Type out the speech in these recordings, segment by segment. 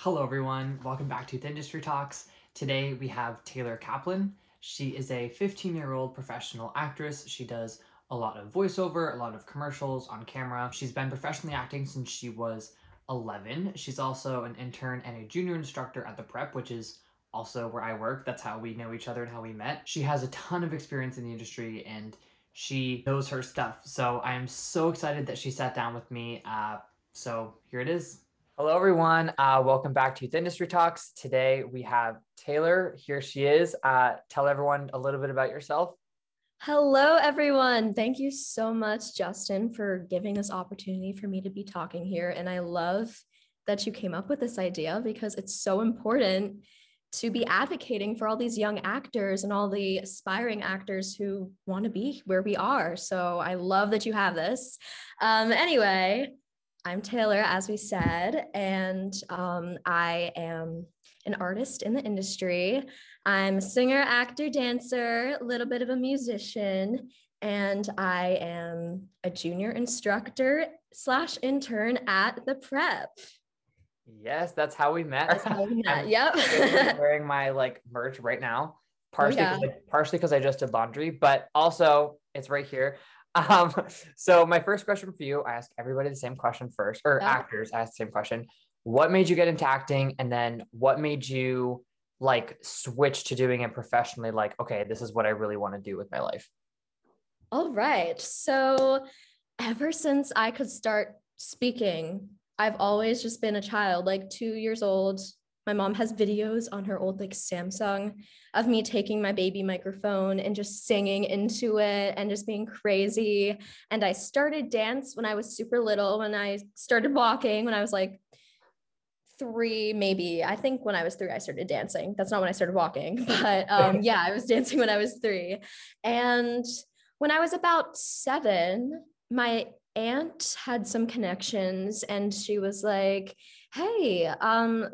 Hello everyone, welcome back to The Industry Talks. Today we have Taylor Kaplan. She is a 15-year-old professional actress. She does a lot of voiceover, a lot of commercials on camera. She's been professionally acting since she was 11. She's also an intern and a junior instructor at The Prep, which is also where I work. That's how we know each other and how we met. She has a ton of experience in the industry and she knows her stuff. So I am so excited that she sat down with me. So here it is. Hello, everyone. Welcome back to The Industry Talks. Today we have Taylor. Here she is. Tell everyone a little bit about yourself. Hello, everyone. Thank you so much, Justin, for giving this opportunity for me to be talking here. And I love that you came up with this idea because it's so important to be advocating for all these young actors and all the aspiring actors who want to be where we are. So I love that you have this. Anyway, I'm Taylor, as we said, and I am an artist in the industry. I'm a singer, actor, dancer, a little bit of a musician, and I am a junior instructor / intern at The Prep. Yes, that's how we met. That's how we met. Yep. I'm wearing my merch right now, partially because I just did laundry, but also it's right here. So my first question for you, I ask everybody the same question first, or actors, I ask the same question. What made you get into acting? And then what made you switch to doing it professionally? Okay, this is what I really want to do with my life. All right. So ever since I could start speaking, I've always just been a child, 2 years old. My mom has videos on her old Samsung of me taking my baby microphone and just singing into it and just being crazy. And I started dance when I was super little, when I started walking, when I was 3, maybe. I think when I was 3, I started dancing. That's not when I started walking, but yeah, I was dancing when I was 3. And when I was about 7, my aunt had some connections and she was like, hey,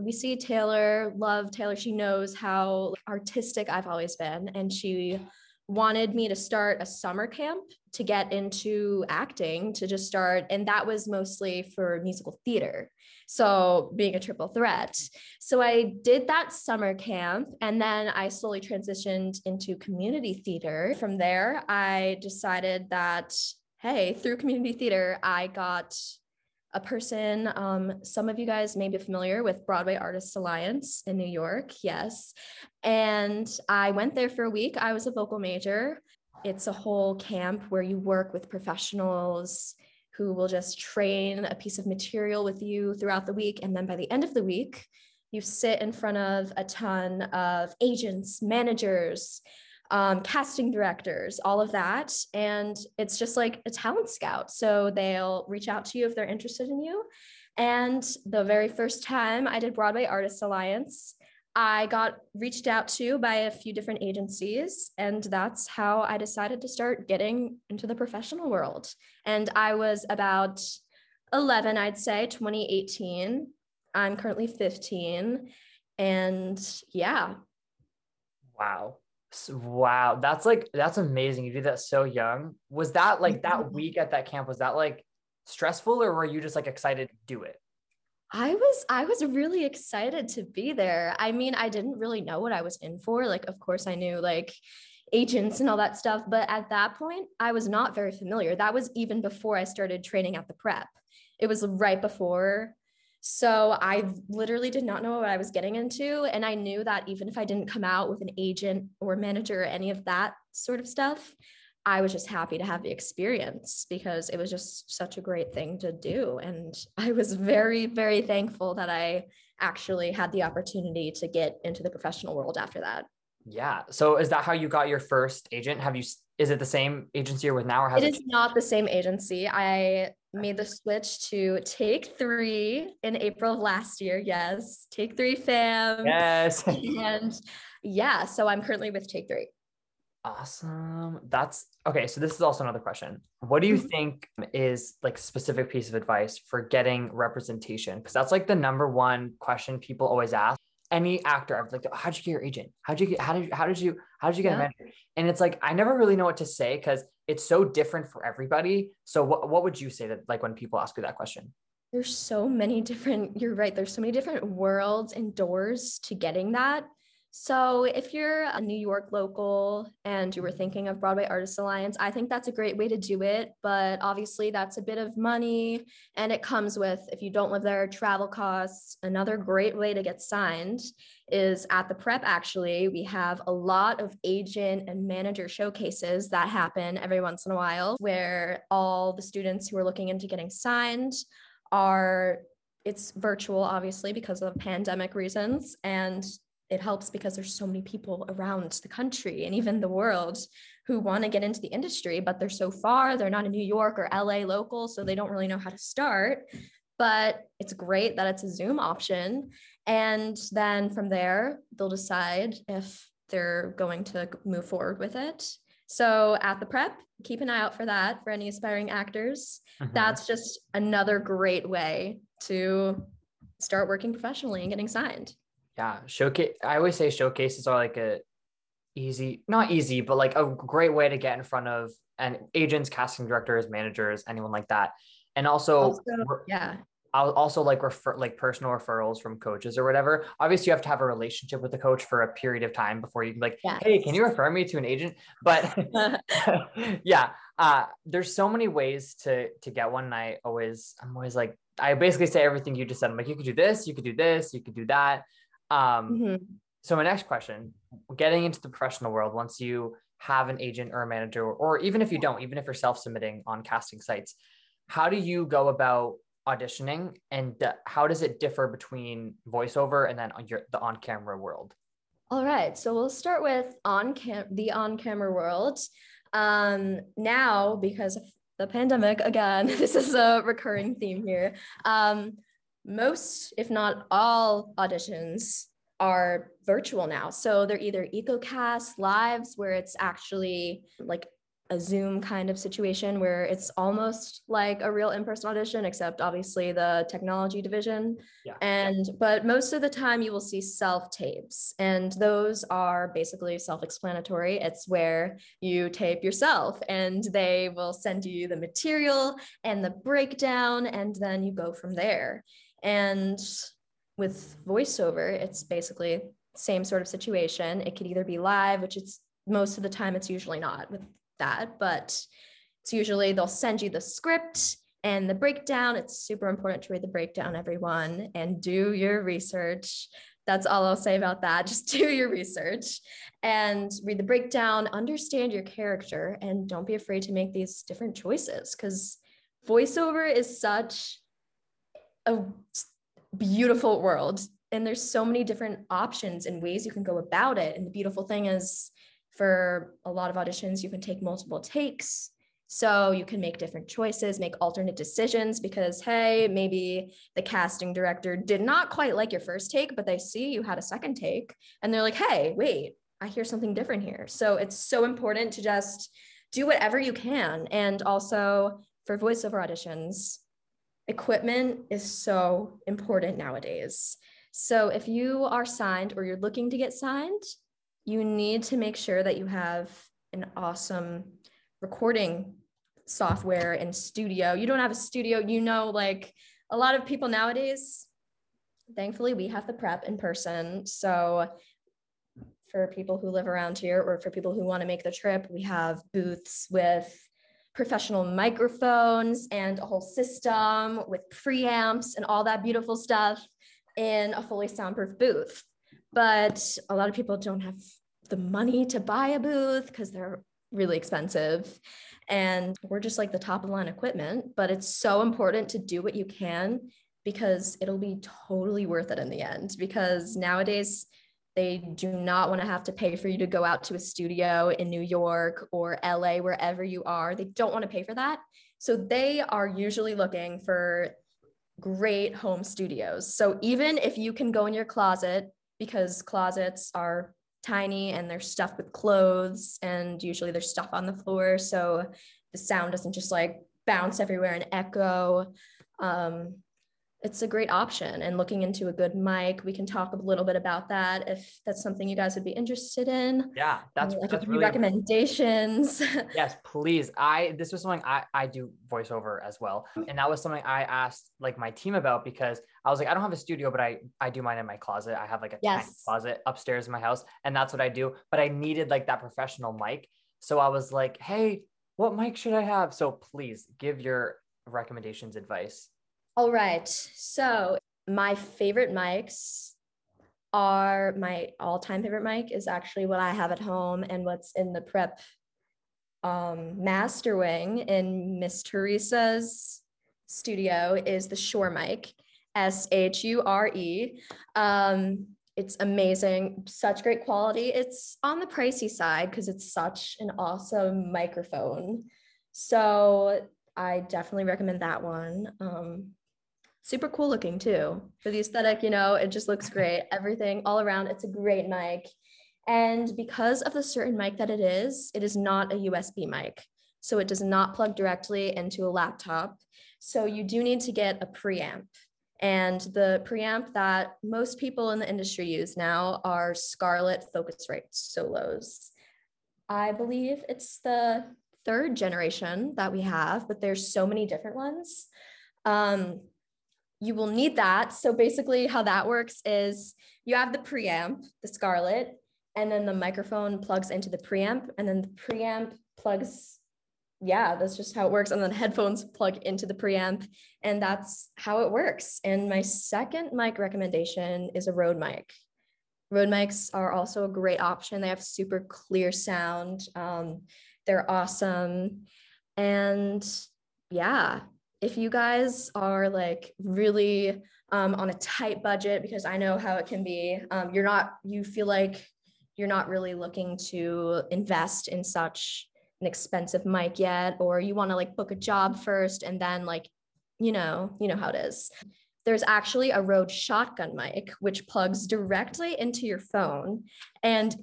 we see Taylor, love Taylor. She knows how artistic I've always been. And she wanted me to start a summer camp to get into acting, to just start. And that was mostly for musical theater. So being a triple threat. So I did that summer camp and then I slowly transitioned into community theater. From there, I decided that through community theater, I got a person, some of you guys may be familiar with Broadway Artists Alliance in New York, yes. And I went there for a week. I was a vocal major. It's a whole camp where you work with professionals who will just train a piece of material with you throughout the week. And then by the end of the week, you sit in front of a ton of agents, managers, casting directors, all of that. And it's just like a talent scout. So they'll reach out to you if they're interested in you. And the very first time I did Broadway Artists Alliance, I got reached out to by a few different agencies. And that's how I decided to start getting into the professional world. And I was about 11, I'd say, 2018. I'm currently 15. And yeah. Wow. That's amazing. You did that so young. Was that that week at that camp, was that stressful or were you just excited to do it? I was really excited to be there. I mean, I didn't really know what I was in for. Of course I knew agents and all that stuff. But at that point I was not very familiar. That was even before I started training at The Prep. It was right before. So I literally did not know what I was getting into. And I knew that even if I didn't come out with an agent or manager or any of that sort of stuff, I was just happy to have the experience because it was just such a great thing to do. And I was very, very thankful that I actually had the opportunity to get into the professional world after that. Yeah. So is that how you got your first agent? Is it the same agency you're with now? It is not the same agency. I made the switch to Take 3 in April of last year. Yes. Take 3 fam. Yes. And yeah, so I'm currently with Take 3. Awesome. That's okay. So this is also another question. What do you think is specific piece of advice for getting representation? Because that's the number one question people always ask. Any actor, I was how'd you get your agent? How did you get a manager? And it's I never really know what to say because it's so different for everybody. So what would you say that when people ask you that question? There's so many different, you're right, there's so many different worlds and doors to getting that. So if you're a New York local and you were thinking of Broadway Artists Alliance, I think that's a great way to do it. But obviously that's a bit of money and it comes with, if you don't live there, travel costs. Another great way to get signed is at The Prep, actually. We have a lot of agent and manager showcases that happen every once in a while where all the students who are looking into getting signed are, it's virtual, obviously, because of pandemic reasons, and it helps because there's so many people around the country and even the world who want to get into the industry, but they're so far, they're not a New York or LA local, so they don't really know how to start. But it's great that it's a Zoom option. And then from there, they'll decide if they're going to move forward with it. So at The Prep, keep an eye out for that for any aspiring actors. That's just another great way to start working professionally and getting signed. Yeah, showcase. I always say showcases are like a easy, not easy, but like a great way to get in front of and agents, casting directors, managers, anyone like that. And also, I'll also like refer like personal referrals from coaches or whatever. Obviously, you have to have a relationship with the coach for a period of time before you can like, hey, can you refer me to an agent? But there's so many ways to get one. And I'm always like, I basically say everything you just said. I'm like, you could do this, you could do this, you could do that. So my next question, getting into the professional world, once you have an agent or a manager, or even if you don't, even if you're self-submitting on casting sites, how do you go about auditioning and how does it differ between voiceover and then the on-camera world? All right. So we'll start with the on-camera world. Now, because of the pandemic, again, this is a recurring theme here. Most, if not all, auditions are virtual now. So they're either EcoCast lives, where it's actually like a Zoom kind of situation where it's almost like a real in-person audition, except obviously the technology division. Yeah. But most of the time you will see self-tapes, and those are basically self-explanatory. It's where you tape yourself and they will send you the material and the breakdown, and then you go from there. And with voiceover, it's basically same sort of situation. It could either be live, which it's most of the time it's usually not with that, but it's usually they'll send you the script and the breakdown. It's super important to read the breakdown, everyone, and do your research. That's all I'll say about that. Just do your research and read the breakdown, understand your character, and don't be afraid to make these different choices, because voiceover is such a beautiful world and there's so many different options and ways you can go about it. And the beautiful thing is, for a lot of auditions you can take multiple takes, so you can make different choices, make alternate decisions, because hey, maybe the casting director did not quite like your first take, but they see you had a second take and they're like, hey, wait, I hear something different here. So it's so important to just do whatever you can. And also for voiceover auditions, equipment is so important nowadays. So if you are signed or you're looking to get signed, you need to make sure that you have an awesome recording software and studio. You don't have a studio, like a lot of people nowadays, thankfully we have The Prep in person. So for people who live around here or for people who want to make the trip, we have booths with professional microphones and a whole system with preamps and all that beautiful stuff in a fully soundproof booth. But a lot of people don't have the money to buy a booth because they're really expensive. And we're just like the top of the line equipment, but it's so important to do what you can, because it'll be totally worth it in the end, because nowadays they do not want to have to pay for you to go out to a studio in New York or LA, wherever you are. They don't want to pay for that. So they are usually looking for great home studios. So even if you can go in your closet, because closets are tiny and they're stuffed with clothes and usually there's stuff on the floor, so the sound doesn't just like bounce everywhere and echo. it's a great option, and looking into a good mic. We can talk a little bit about that if that's something you guys would be interested in. Yeah, that's really recommendations. Yes, please. This was something I do voiceover as well. And that was something I asked like my team about, because I was like, I don't have a studio, but I do mine in my closet. I have like a tiny closet upstairs in my house, and that's what I do. But I needed like that professional mic. So I was like, hey, what mic should I have? So please give your recommendations, advice. All right. So my favorite mics are, my all-time favorite mic is actually what I have at home and what's in the Prep master wing in Miss Teresa's studio is the Shure mic, Shure. It's amazing, such great quality. It's on the pricey side because it's such an awesome microphone. So I definitely recommend that one. Super cool looking too. For the aesthetic, you know, it just looks great. Everything all around, it's a great mic. And because of the certain mic that it is not a USB mic. So it does not plug directly into a laptop. So you do need to get a preamp. And the preamp that most people in the industry use now are Scarlett Focusrite Solos. I believe it's the third generation that we have, but there's so many different ones. You will need that. So basically how that works is you have the preamp, the Scarlett, and then the microphone plugs into the preamp, and then the preamp plugs, yeah, that's just how it works. And then headphones plug into the preamp, and that's how it works. And my second mic recommendation is a Rode mic. Rode mics are also a great option. They have super clear sound. They're awesome. And yeah, if you guys are like really on a tight budget, because I know how it can be, you feel like you're not really looking to invest in such an expensive mic yet, or you want to like book a job first and then like, you know how it is. There's actually a Rode shotgun mic, which plugs directly into your phone, and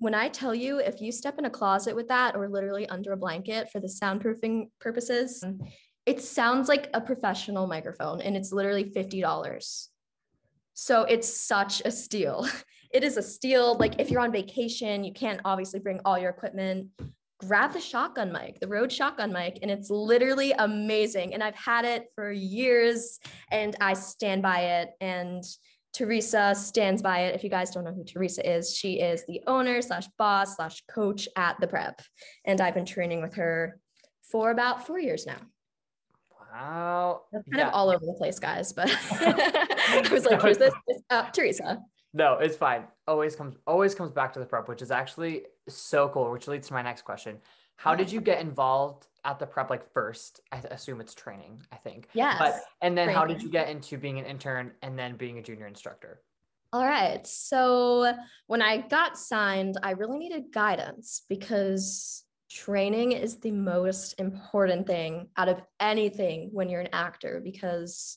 when I tell you, if you step in a closet with that or literally under a blanket for the soundproofing purposes, it sounds like a professional microphone, and it's literally $50. So it's such a steal. It is a steal. Like if you're on vacation, you can't obviously bring all your equipment. Grab the shotgun mic, the Rode shotgun mic, and it's literally amazing. And I've had it for years, and I stand by it, and Teresa stands by it. If you guys don't know who Teresa is, she is the owner /boss/coach at The Prep. And I've been training with her for about 4 years now. Wow. That's kind of all over the place, guys, but I was like, here's this Teresa. No, it's fine. Always comes back to The Prep, which is actually so cool, which leads to my next question. How did you get involved at The Prep? Like first, I assume it's training, I think. Yes. How did you get into being an intern and then being a junior instructor? All right. So when I got signed, I really needed guidance, because training is the most important thing out of anything when you're an actor, because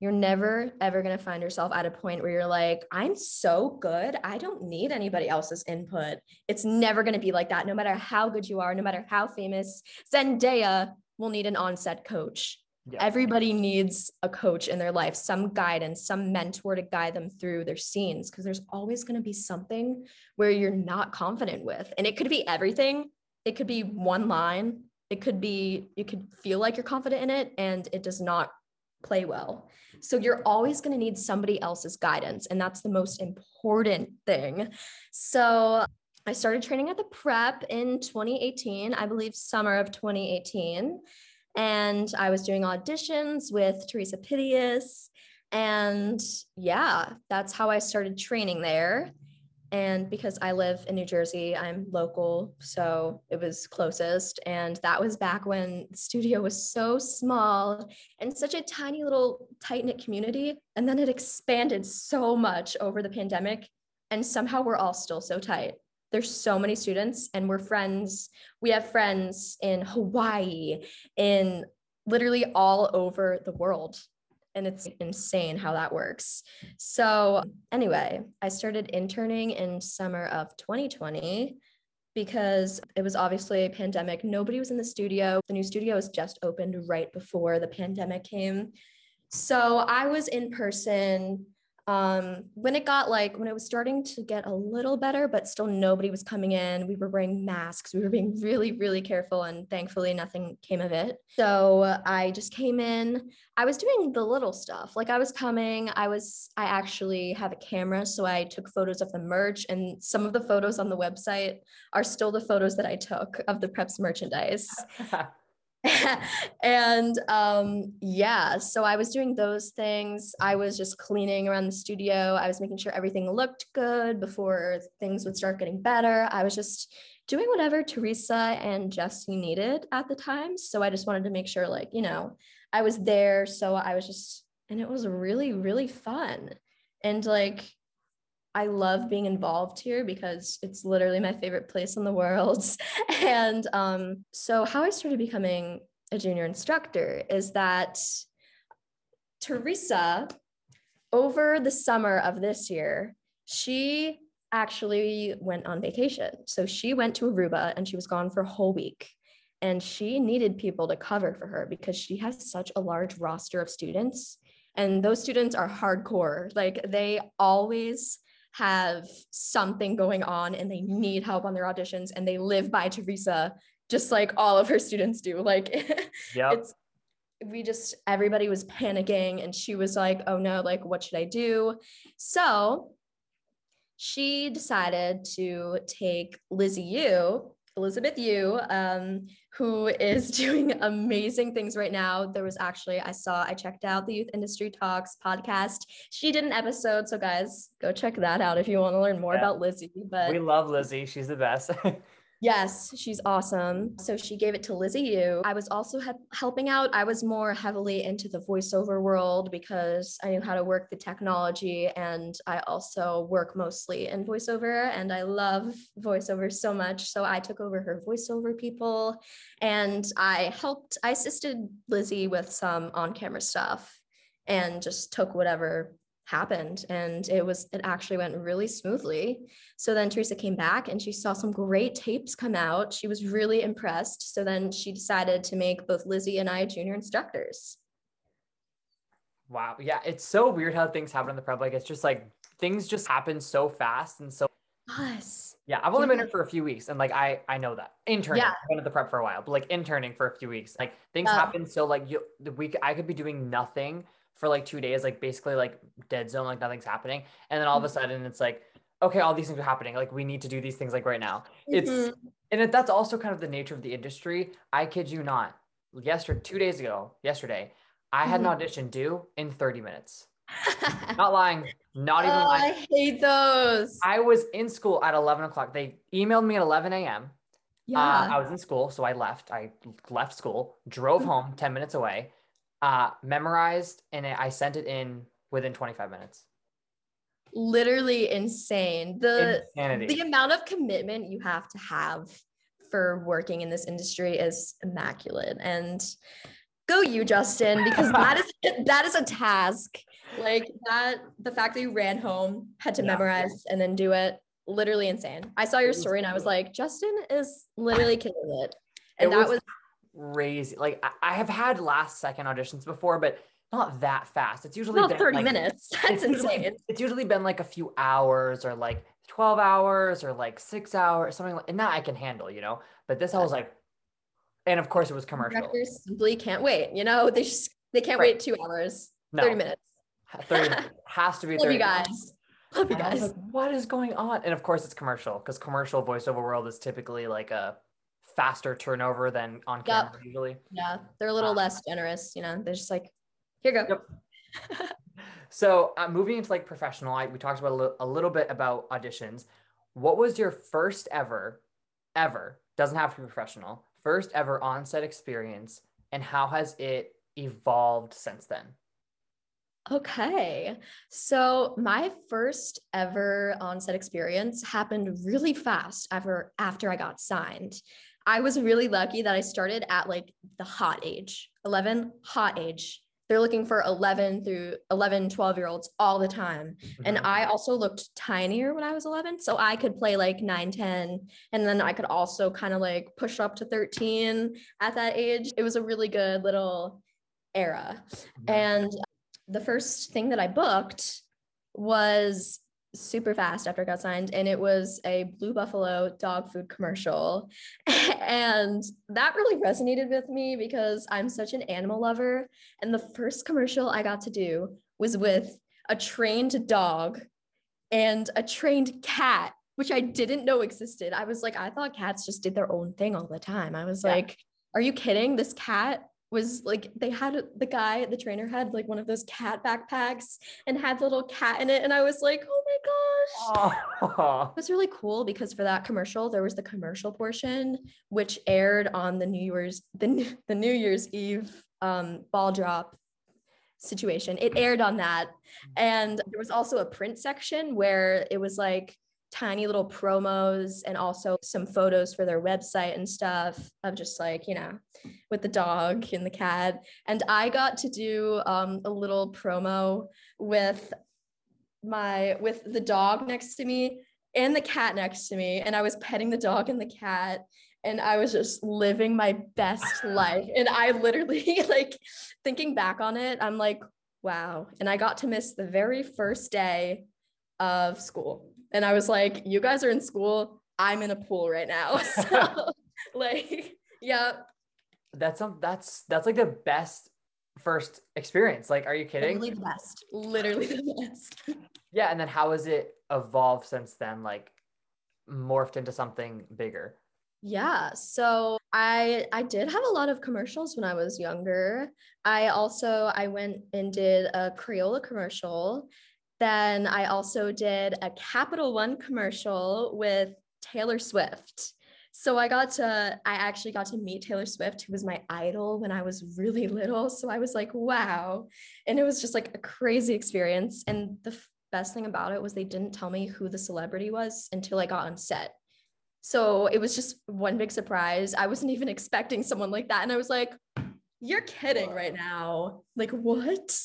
you're never, ever going to find yourself at a point where you're like, I'm so good, I don't need anybody else's input. It's never going to be like that. No matter how good you are, no matter how famous, Zendaya will need an on-set coach. Yeah. Everybody needs a coach in their life, some guidance, some mentor to guide them through their scenes, because there's always going to be something where you're not confident with. And it could be everything. It could be one line. It could be, you could feel like you're confident in it and it does not play well. So you're always going to need somebody else's guidance, and that's the most important thing. So I started training at The Prep in 2018, I believe summer of 2018. And I was doing auditions with Teresa Piteous. And yeah, that's how I started training there. And because I live in New Jersey, I'm local, so it was closest. And that was back when the studio was so small and such a tiny little tight-knit community. And then it expanded so much over the pandemic, and somehow we're all still so tight. There's so many students, and we're friends. We have friends in Hawaii, in literally all over the world. And it's insane how that works. So anyway, I started interning in summer of 2020 because it was obviously a pandemic. Nobody was in the studio. The new studio was just opened right before the pandemic came. So I was in person when it was starting to get a little better, but still nobody was coming in. We were wearing masks. We were being really, really careful, and thankfully nothing came of it. So I just came in. I was doing the little stuff. Like I was coming, I actually have a camera. So I took photos of the merch, and some of the photos on the website are still the photos that I took of the Prep's merchandise. And so I was doing those things. I was just cleaning around the studio. I was making sure everything looked good before things would start getting better. I was just doing whatever Teresa and Jesse needed at the time. So I just wanted to make sure, like, you know, I was there. So I was just, and it was really, really fun. And like, I love being involved here because it's literally my favorite place in the world. And so how I started becoming a junior instructor is that Teresa, over the summer of this year, she actually went on vacation. So she went to Aruba and she was gone for a whole week. And she needed people to cover for her because she has such a large roster of students. And those students are hardcore. Like they always have something going on and they need help on their auditions, and they live by Teresa, just like all of her students do. Like, yep. Everybody was panicking, and she was like, oh no, like, what should I do? So she decided to take Elizabeth Yu, who is doing amazing things right now. There was actually, I checked out the Youth Industry Talks podcast. She did an episode. So guys, go check that out if you want to learn more about Lizzie. But we love Lizzie. She's the best. Yes, she's awesome. So she gave it to Lizzie Yu. I was also helping out. I was more heavily into the voiceover world because I knew how to work the technology, and I also work mostly in voiceover, and I love voiceover so much. So I took over her voiceover people, and I assisted Lizzie with some on-camera stuff and just took whatever happened, and it actually went really smoothly. So then Teresa came back and she saw some great tapes come out. She was really impressed. So then she decided to make both Lizzie and I junior instructors. Wow. Yeah. It's so weird how things happen in the Prep. Like, it's just like things just happen so fast. And so us. Yeah. I've only been here for a few weeks. And like, I know that interning, I've been at the Prep for a while, but like interning for a few weeks, like things happen. So like I could be doing nothing for like 2 days, like basically like dead zone, like nothing's happening. And then all of a sudden it's like, okay, all these things are happening. Like we need to do these things like right now. That's also kind of the nature of the industry. I kid you not, 2 days ago, yesterday, I had an audition due in 30 minutes. Not lying, not even lying. I hate those. I was in school at 11 o'clock. They emailed me at 11 a.m. Yeah. I was in school, so I left school, drove home 10 minutes away, memorized, and I sent it in within 25 minutes. Literally insane. The amount of commitment you have to have for working in this industry is immaculate. And go you, Justin, because that is a task. Like that, the fact that you ran home, had to memorize and then do it, literally insane. I saw your story and I was like, Justin is literally killing it. And that was crazy. Like I have had last second auditions before, but not that fast. It's usually been 30 minutes. That's insane. It's usually been like a few hours or like 12 hours or like 6 hours, something like, and that I can handle, you know, but this I was like, and of course it was commercial. Directors simply can't wait. You know, they can't wait 2 hours, 30 minutes. 30 minutes. Has to be 30 minutes. Love you guys. Like, what is going on? And of course it's commercial, because commercial voiceover world is typically like a faster turnover than on camera usually. Yeah, they're a little less generous, you know, they're just like, here you go. Yep. So moving into like professional, we talked about a little bit about auditions. What was your first ever, doesn't have to be professional, first ever on-set experience, and how has it evolved since then? Okay. So my first ever on-set experience happened really fast after I got signed. I was really lucky that I started at like the hot age, 11, hot age. They're looking for 12-year-olds all the time. And I also looked tinier when I was 11. So I could play like 9, 10, and then I could also kind of like push up to 13 at that age. It was a really good little era. And the first thing that I booked was super fast after it got signed, and it was a Blue Buffalo dog food commercial. And that really resonated with me because I'm such an animal lover. And the first commercial I got to do was with a trained dog and a trained cat, which I didn't know existed. I was like, I thought cats just did their own thing all the time. I was like, are you kidding? This cat was like, they had the guy, the trainer had like one of those cat backpacks and had the little cat in it. And I was like, oh my gosh. Oh. It was really cool because for that commercial, there was the commercial portion, which aired on the New Year's Eve ball drop situation. It aired on that. And there was also a print section where it was like tiny little promos and also some photos for their website and stuff of just like, you know, with the dog and the cat. And I got to do a little promo with the dog next to me and the cat next to me. And I was petting the dog and the cat, and I was just living my best life. And I literally, like, thinking back on it, I'm like, wow. And I got to miss the very first day of school. And I was like, you guys are in school. I'm in a pool right now. So like, yeah. That's like the best first experience. Like, are you kidding? Literally the best. Literally the best. Yeah. And then how has it evolved since then? Like morphed into something bigger? Yeah. So I did have a lot of commercials when I was younger. I went and did a Crayola commercial. Then I also did a Capital One commercial with Taylor Swift. So I actually got to meet Taylor Swift, who was my idol when I was really little. So I was like, wow. And it was just like a crazy experience. And the best thing about it was they didn't tell me who the celebrity was until I got on set. So it was just one big surprise. I wasn't even expecting someone like that. And I was like, you're kidding right now. Like, what?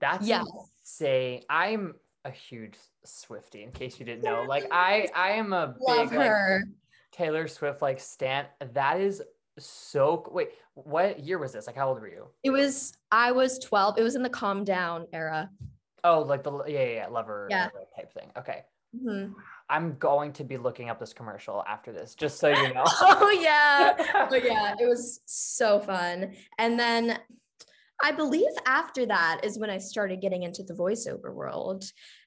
That's insane. I'm a huge Swiftie, in case you didn't know. Like I am a big Taylor Swift stan. That is so wait, what year was this? Like how old were you? I was 12. It was in the Calm Down era. Oh, like the lover type thing. Okay. Mm-hmm. I'm going to be looking up this commercial after this, just so you know. Oh yeah. It was so fun. And then I believe after that is when I started getting into the voiceover world.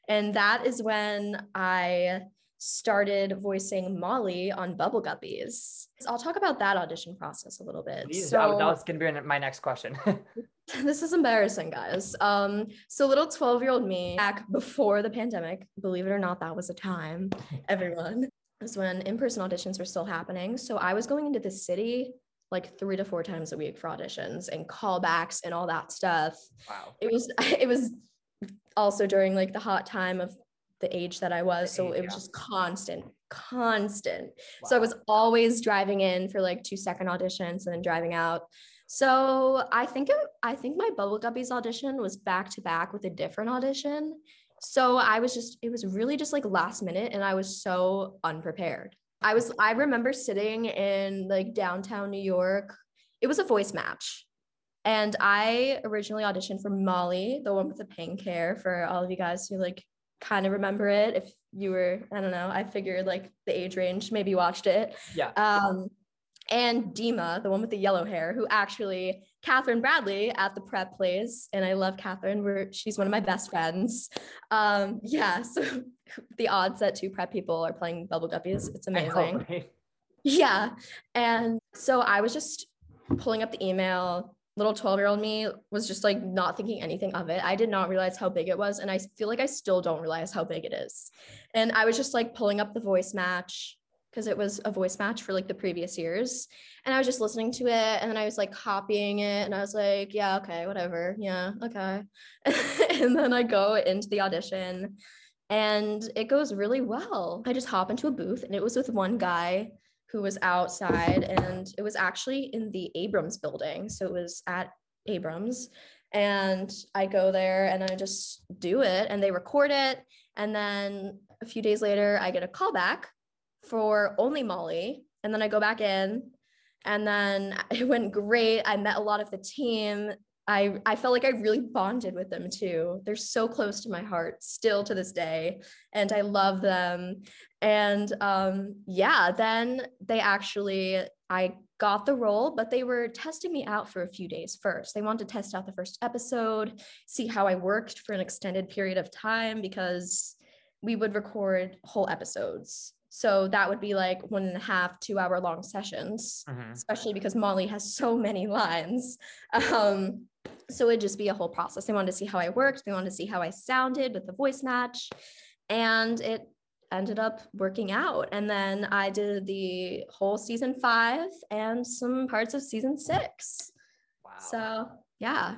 And that is when I started voicing Molly on Bubble Guppies. So I'll talk about that audition process a little bit. Please, so that's going to be my next question. This is embarrassing, guys. So little 12-year-old me, back before the pandemic, believe it or not, that was a time, everyone. It was when in-person auditions were still happening. So I was going into the city like 3 to 4 times a week for auditions and callbacks and all that stuff. Wow. It was also during like the hot time of the age that I was. So it was just constant. Wow. So I was always driving in for like 2-second auditions and then driving out. So I think my Bubble Guppies audition was back to back with a different audition. So it was really just like last minute, and I was so unprepared. I remember sitting in like downtown New York. It was a voice match. And I originally auditioned for Molly, the one with the pink hair, for all of you guys who like kind of remember it. If you were, I don't know, I figured like the age range, maybe you watched it. Yeah. And Dima, the one with the yellow hair, who actually Catherine Bradley at The Prep plays. And I love Catherine. She's one of my best friends. So the odds that 2 prep people are playing Bubble Guppies, it's amazing. Yeah. And so I was just pulling up the email. Little 12-year-old me was just like not thinking anything of it. I did not realize how big it was. And I feel like I still don't realize how big it is. And I was just like pulling up the voice match, because it was a voice match for like the previous years. And I was just listening to it. And then I was like copying it. And I was like, yeah, okay, whatever. Yeah, okay. And then I go into the audition and it goes really well. I just hop into a booth, and it was with one guy who was outside, and it was actually in the Abrams building. So it was at Abrams, and I go there and I just do it, and they record it. And then a few days later I get a call back for only Molly. And then I go back in, and then it went great. I met a lot of the team. I felt like I really bonded with them too. They're so close to my heart still to this day, and I love them. And yeah, then they actually, I got the role, but they were testing me out for a few days first. They wanted to test out the first episode, see how I worked for an extended period of time, because we would record whole episodes. So that would be like 1.5, 2 hour long sessions, especially because Molly has so many lines. So it'd just be a whole process. They wanted to see how I worked. They wanted to see how I sounded with the voice match, and it ended up working out. And then I did the whole season 5 and some parts of season 6. Wow. So yeah.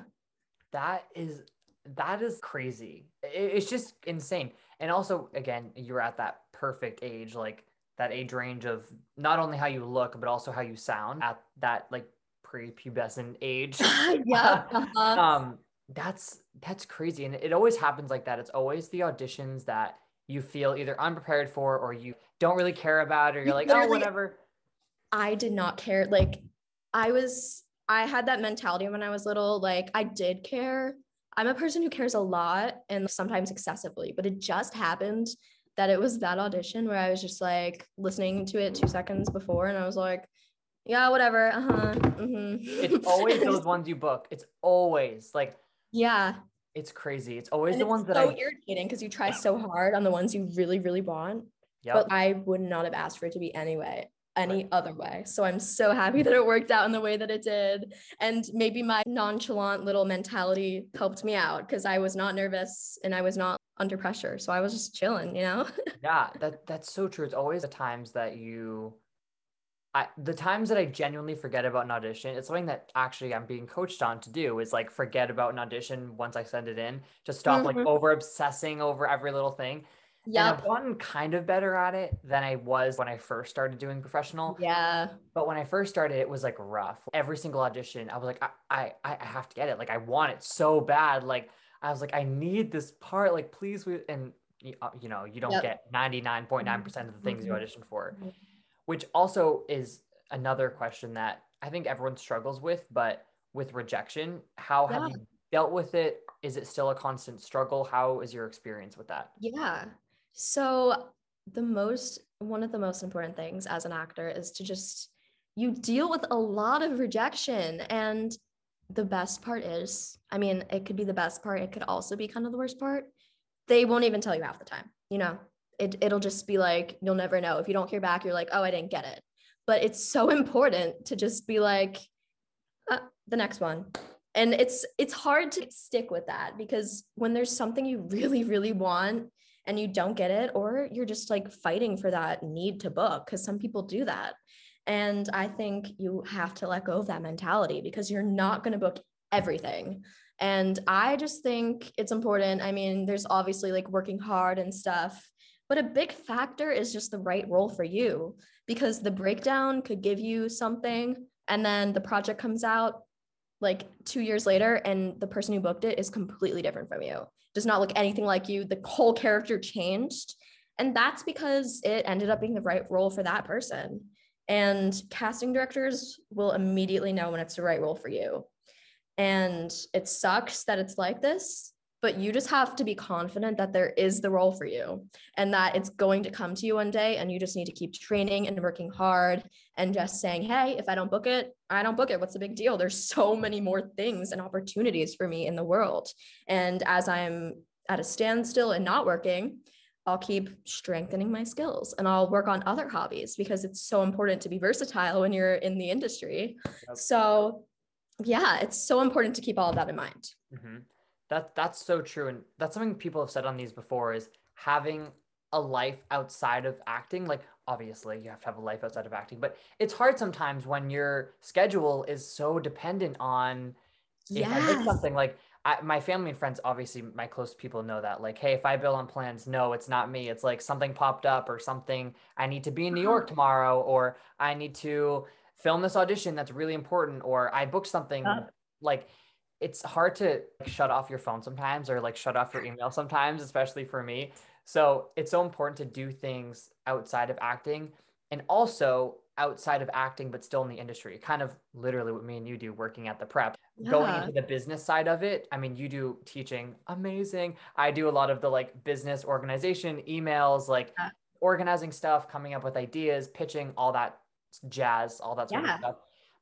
That is crazy. It's just insane. And also, again, you're at that perfect age, like that age range of not only how you look, but also how you sound at that like prepubescent age. Yeah. That's crazy. And it always happens like that. It's always the auditions that you feel either unprepared for, or you don't really care about, or you're like, oh, whatever. I did not care. Like I had that mentality when I was little, like I did care. I'm a person who cares a lot and sometimes excessively, but it just happened that it was that audition where I was just like listening to it 2 seconds before, and I was like, yeah, whatever. It's always those ones you book. It's always like, yeah, it's crazy. It's always and the ones that so irritating because you try so hard on the ones you really, really want, but I would not have asked for it to be any other way. So I'm so happy that it worked out in the way that it did. And maybe my nonchalant little mentality helped me out, because I was not nervous and I was not under pressure. So I was just chilling, you know? Yeah, that's so true. It's always the times that the times that I genuinely forget about an audition. It's something that actually I'm being coached on to do, is like forget about an audition once I send it in. Just stop like over obsessing over every little thing. Yeah, I've gotten kind of better at it than I was when I first started doing professional. Yeah. But when I first started, it was like rough. Every single audition, I was like, I have to get it. Like, I want it so bad. Like, I was like, I need this part. Like, please. And you know, you don't get 99.9% of the things you audition for, which also is another question that I think everyone struggles with, but with rejection, how have you dealt with it? Is it still a constant struggle? How is your experience with that? Yeah. So one of the most important things as an actor is to just, you deal with a lot of rejection, and the best part is, I mean, it could be the best part. It could also be kind of the worst part. They won't even tell you half the time, you know, it'll just be like, you'll never know. If you don't hear back, you're like, oh, I didn't get it. But it's so important to just be like, the next one. And it's hard to stick with that, because when there's something you really, really want, and you don't get it, or you're just like fighting for that need to book, because some people do that. And I think you have to let go of that mentality, because you're not going to book everything. And I just think it's important. I mean, there's obviously like working hard and stuff, but a big factor is just the right role for you, because the breakdown could give you something, and then the project comes out like 2 years later, and the person who booked it is completely different from you, does not look anything like you, the whole character changed. And that's because it ended up being the right role for that person. And casting directors will immediately know when it's the right role for you. And it sucks that it's like this, but you just have to be confident that there is the role for you, and that it's going to come to you one day, and you just need to keep training and working hard, and just saying, hey, if I don't book it, I don't book it. What's the big deal? There's so many more things and opportunities for me in the world. And as I'm at a standstill and not working, I'll keep strengthening my skills, and I'll work on other hobbies, because it's so important to be versatile when you're in the industry. Okay. So yeah, it's so important to keep all of that in mind. Mm-hmm. That's so true. And that's something people have said on these before, is having a life outside of acting. Like, obviously you have to have a life outside of acting, but it's hard sometimes when your schedule is so dependent on if I did something. Like my family and friends, obviously my close people know that, like, hey, if I bill on plans, no, it's not me. It's like something popped up, or something, I need to be in New York tomorrow, or I need to film this audition that's really important, or I booked something. Like, it's hard to shut off your phone sometimes, or like shut off your email sometimes, especially for me. So it's so important to do things outside of acting, and also outside of acting, but still in the industry, kind of literally what me and you do working at The Prep. going into the business side of it, I mean, you do teaching amazing. I do a lot of the like business organization, emails, like organizing stuff, coming up with ideas, pitching, all that jazz, all that sort of stuff.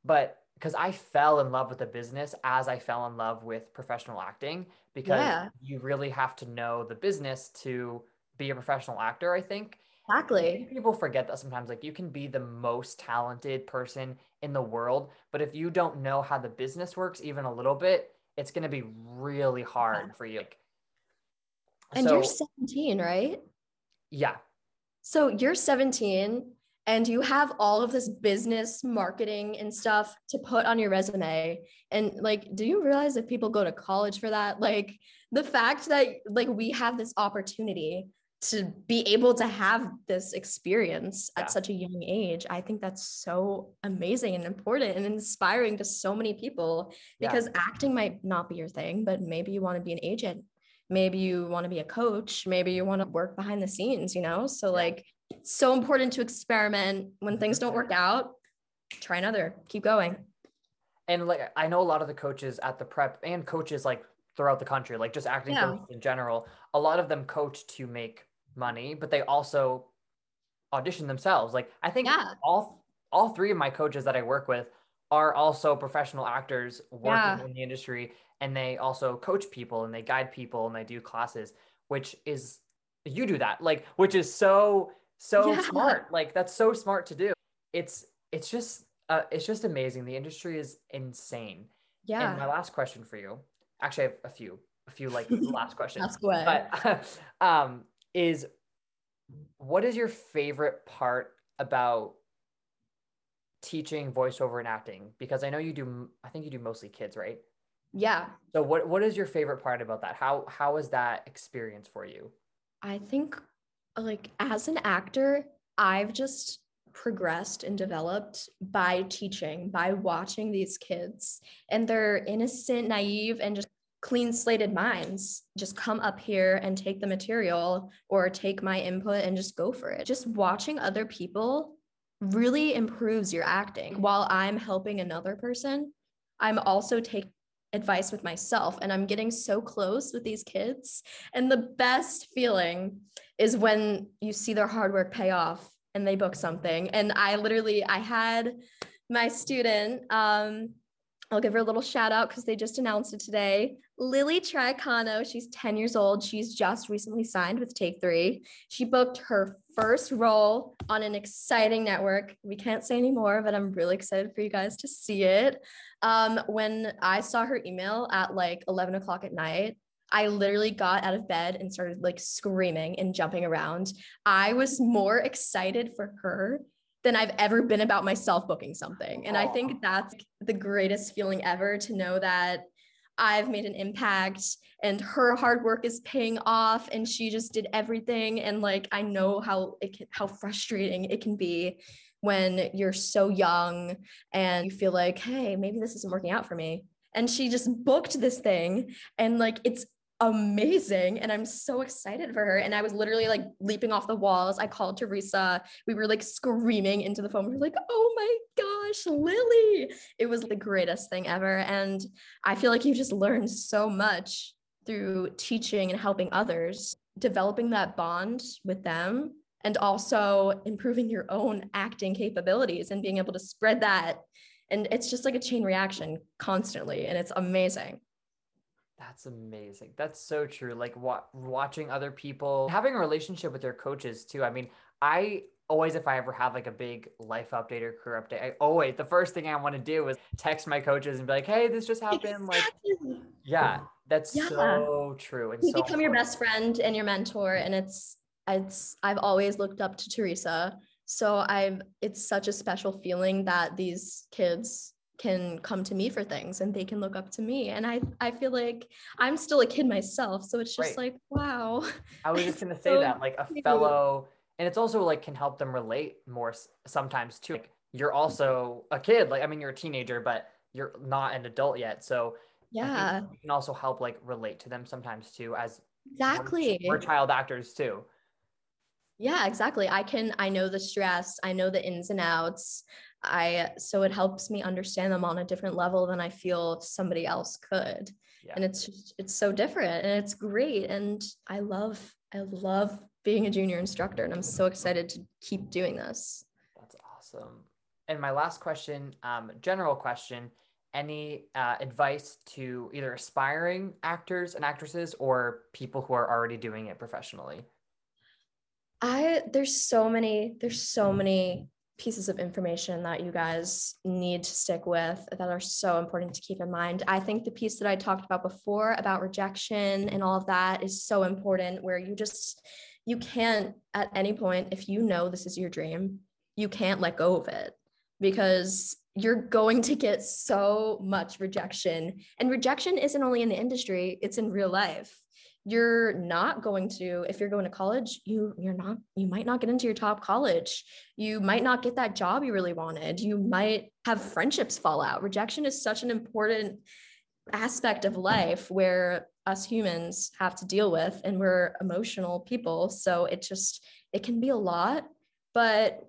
But because I fell in love with the business as I fell in love with professional acting, because you really have to know the business to be a professional actor, I think. Exactly. People forget that sometimes, like, you can be the most talented person in the world, but if you don't know how the business works even a little bit, it's going to be really hard for you. And so, you're 17, right? Yeah. So you're 17 and you have all of this business marketing and stuff to put on your resume. And like, do you realize that people go to college for that? Like, the fact that like we have this opportunity to be able to have this experience at such a young age, I think that's so amazing and important and inspiring to so many people, because acting might not be your thing, but maybe you want to be an agent. Maybe you want to be a coach. Maybe you want to work behind the scenes, you know? So like, it's so important to experiment. When things don't work out, try another, keep going. And like, I know a lot of the coaches at the Prep and coaches like throughout the country, like just acting coaches in general, a lot of them coach to make money, but they also audition themselves. Like, I think all three of my coaches that I work with are also professional actors working in the industry, and they also coach people and they guide people and they do classes, which is, you do that, like, which is so smart. Like, that's so smart to do. It's just amazing. The industry is insane. Yeah. And my last question for you, actually I have a few like last questions, but is, what is your favorite part about teaching voiceover and acting? Because I know you do, I think you do mostly kids, right? Yeah. So what is your favorite part about that? How is that experience for you? I think like as an actor, I've just progressed and developed by teaching, by watching these kids and their innocent, naive, and just clean slated minds just come up here and take the material or take my input and just go for it. Just watching other people really improves your acting. While I'm helping another person, I'm also taking advice with myself, and I'm getting so close with these kids. And the best feeling is when you see their hard work pay off and they book something. And I had my student, I'll give her a little shout out because they just announced it today, Lily Tricano. She's 10 years old. She's just recently signed with Take 3. She booked her first role on an exciting network. We can't say any more, but I'm really excited for you guys to see it. When I saw her email at like 11 o'clock at night, I literally got out of bed and started like screaming and jumping around. I was more excited for her than I've ever been about myself booking something. And I think that's the greatest feeling ever, to know that I've made an impact and her hard work is paying off, and she just did everything. And like, I know how frustrating it can be when you're so young and you feel like, hey, maybe this isn't working out for me. And she just booked this thing, and like, it's amazing. And I'm so excited for her. And I was literally like leaping off the walls. I called Teresa. We were like screaming into the phone. We were like, oh my gosh, Lily. It was the greatest thing ever. And I feel like you just learn so much through teaching and helping others, developing that bond with them, and also improving your own acting capabilities and being able to spread that. And it's just like a chain reaction constantly. And it's amazing. That's amazing. That's so true. Like watching other people, having a relationship with their coaches too. I mean, I always, if I ever have like a big life update or career update, the first thing I want to do is text my coaches and be like, hey, this just happened. Like, yeah, that's so true. And you so become your best friend and your mentor. And I've always looked up to Teresa. So it's such a special feeling that these kids can come to me for things and they can look up to me. And I feel like I'm still a kid myself. So it's just like, wow. I was just going to say that, like a fellow, and it's also like can help them relate more sometimes too. Like, you're also a kid. Like, I mean, you're a teenager, but you're not an adult yet. So yeah, you can also help like relate to them sometimes too, as we're child actors too. Yeah, exactly. I know the stress, I know the ins and outs. So it helps me understand them on a different level than I feel somebody else could. Yeah. And it's so different and it's great. And I love being a junior instructor, and I'm so excited to keep doing this. That's awesome. And my last question, general question, any advice to either aspiring actors and actresses or people who are already doing it professionally? There's so many pieces of information that you guys need to stick with that are so important to keep in mind. I think the piece that I talked about before about rejection and all of that is so important, where you can't at any point, if you know this is your dream, you can't let go of it, because you're going to get so much rejection. And rejection isn't only in the industry, it's in real life. You're not going to, if you're going to college, you might not get into your top college. You might not get that job you really wanted. You might have friendships fall out. Rejection is such an important aspect of life where us humans have to deal with, and we're emotional people. So it can be a lot, but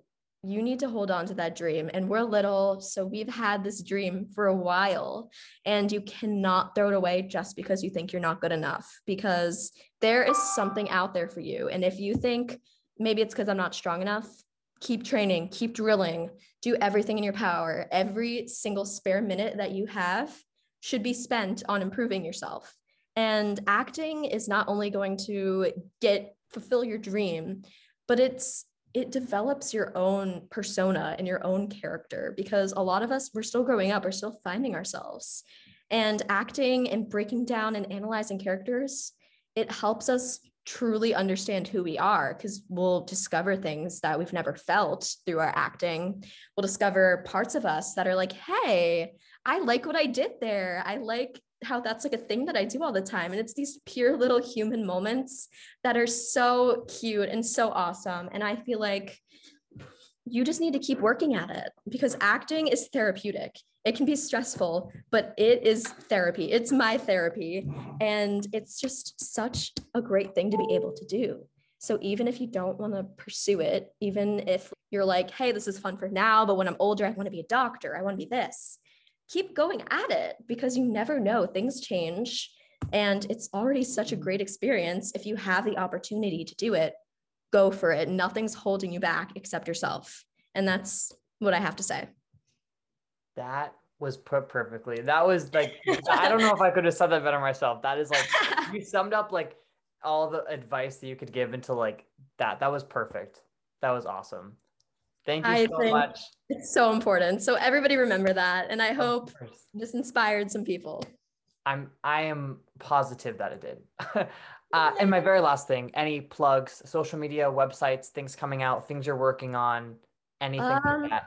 you need to hold on to that dream. And we're little, so we've had this dream for a while, and you cannot throw it away just because you think you're not good enough, because there is something out there for you. And if you think maybe it's because I'm not strong enough, keep training, keep drilling, do everything in your power. Every single spare minute that you have should be spent on improving yourself. And acting is not only going to fulfill your dream, but it develops your own persona and your own character, because a lot of us, we're still growing up, we're still finding ourselves. And acting and breaking down and analyzing characters, it helps us truly understand who we are, because we'll discover things that we've never felt through our acting. We'll discover parts of us that are like, hey, I like what I did there. I like how that's like a thing that I do all the time. And it's these pure little human moments that are so cute and so awesome. And I feel like you just need to keep working at it, because acting is therapeutic. It can be stressful, but it is therapy. It's my therapy. And it's just such a great thing to be able to do. So even if you don't want to pursue it, even if you're like, hey, this is fun for now, but when I'm older, I want to be a doctor, I want to be this. Keep going at it, because you never know, things change. And it's already such a great experience. If you have the opportunity to do it, go for it. Nothing's holding you back except yourself. And that's what I have to say. That was put perfectly. That was like, I don't know if I could have said that better myself. That is like, you summed up like all the advice that you could give into like that. That was perfect. That was awesome. Thank you so much. It's so important. So everybody remember that. And I hope this inspired some people. I am positive that it did. And my very last thing, any plugs, social media, websites, things coming out, things you're working on, anything like that?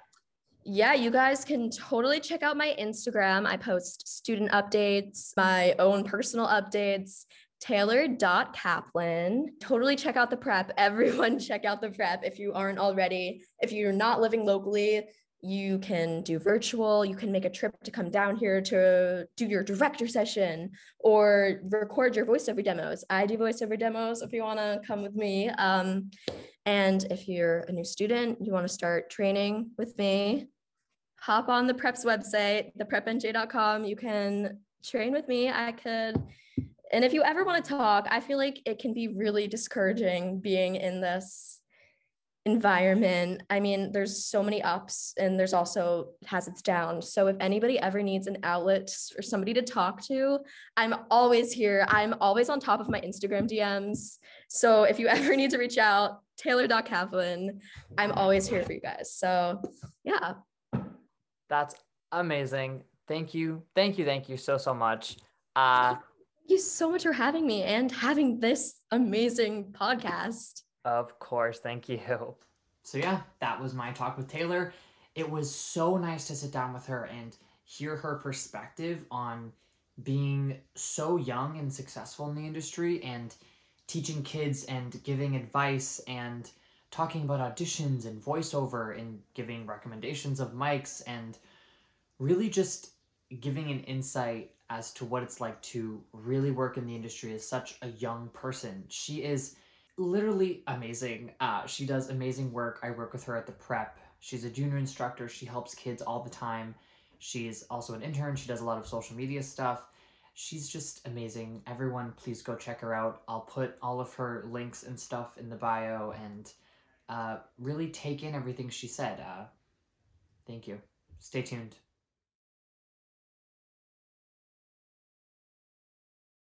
Yeah, you guys can totally check out my Instagram. I post student updates, my own personal updates, Taylor.Kaplan. Totally check out The Prep. Everyone check out The Prep if you aren't already. If you're not living locally, you can do virtual. You can make a trip to come down here to do your director session or record your voiceover demos. I do voiceover demos if you want to come with me. And if you're a new student, you want to start training with me, hop on The Prep's website, theprepnj.com. You can train with me. And if you ever want to talk, I feel like it can be really discouraging being in this environment. I mean, there's so many ups, and there's also has its downs. So if anybody ever needs an outlet or somebody to talk to, I'm always here. I'm always on top of my Instagram DMs. So if you ever need to reach out, Taylor.Kaplan, I'm always here for you guys. So yeah. That's amazing. Thank you. Thank you. Thank you so much. Thank you so much for having me and having this amazing podcast. Of course. Thank you. So yeah, that was my talk with Taylor. It was so nice to sit down with her and hear her perspective on being so young and successful in the industry and teaching kids and giving advice and talking about auditions and voiceover and giving recommendations of mics and really just giving an insight as to what it's like to really work in the industry as such a young person. She is literally amazing. She does amazing work. I work with her at The Prep. She's a junior instructor. She helps kids all the time. She's also an intern. She does a lot of social media stuff. She's just amazing. Everyone, please go check her out. I'll put all of her links and stuff in the bio, and really take in everything she said. Thank you. Stay tuned.